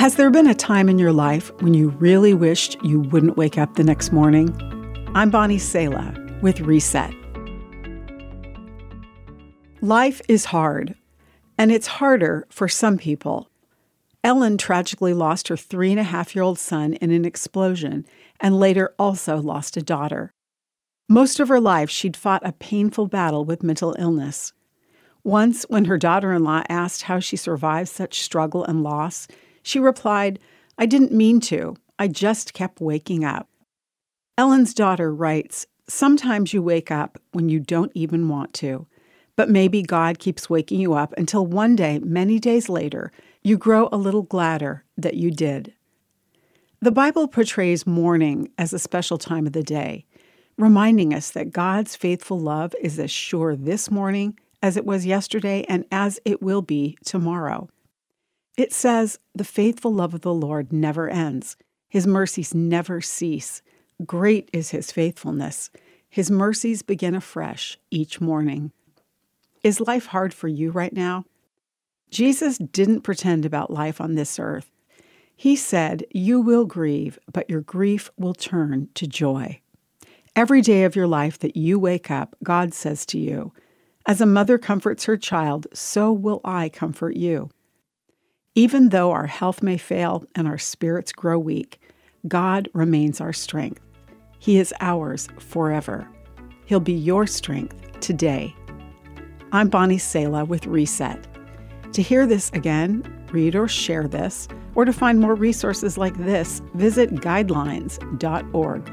Has there been a time in your life when you really wished you wouldn't wake up the next morning? I'm Bonnie Sala with Reset. Life is hard, and it's harder for some people. Ellen tragically lost her 3.5-year-old son in an explosion and later also lost a daughter. Most of her life, she'd fought a painful battle with mental illness. Once, when her daughter-in-law asked how she survived such struggle and loss, she replied, "I didn't mean to. I just kept waking up." Ellen's daughter writes, "Sometimes you wake up when you don't even want to. But maybe God keeps waking you up until one day, many days later, you grow a little gladder that you did." The Bible portrays morning as a special time of the day, reminding us that God's faithful love is as sure this morning as it was yesterday and as it will be tomorrow. It says, "The faithful love of the Lord never ends. His mercies never cease. Great is His faithfulness. His mercies begin afresh each morning." Is life hard for you right now? Jesus didn't pretend about life on this earth. He said, "You will grieve, but your grief will turn to joy." Every day of your life that you wake up, God says to you, "As a mother comforts her child, so will I comfort you." Even though our health may fail and our spirits grow weak, God remains our strength. He is ours forever. He'll be your strength today. I'm Bonnie Sala with Reset. To hear this again, read or share this, or to find more resources like this, visit guidelines.org.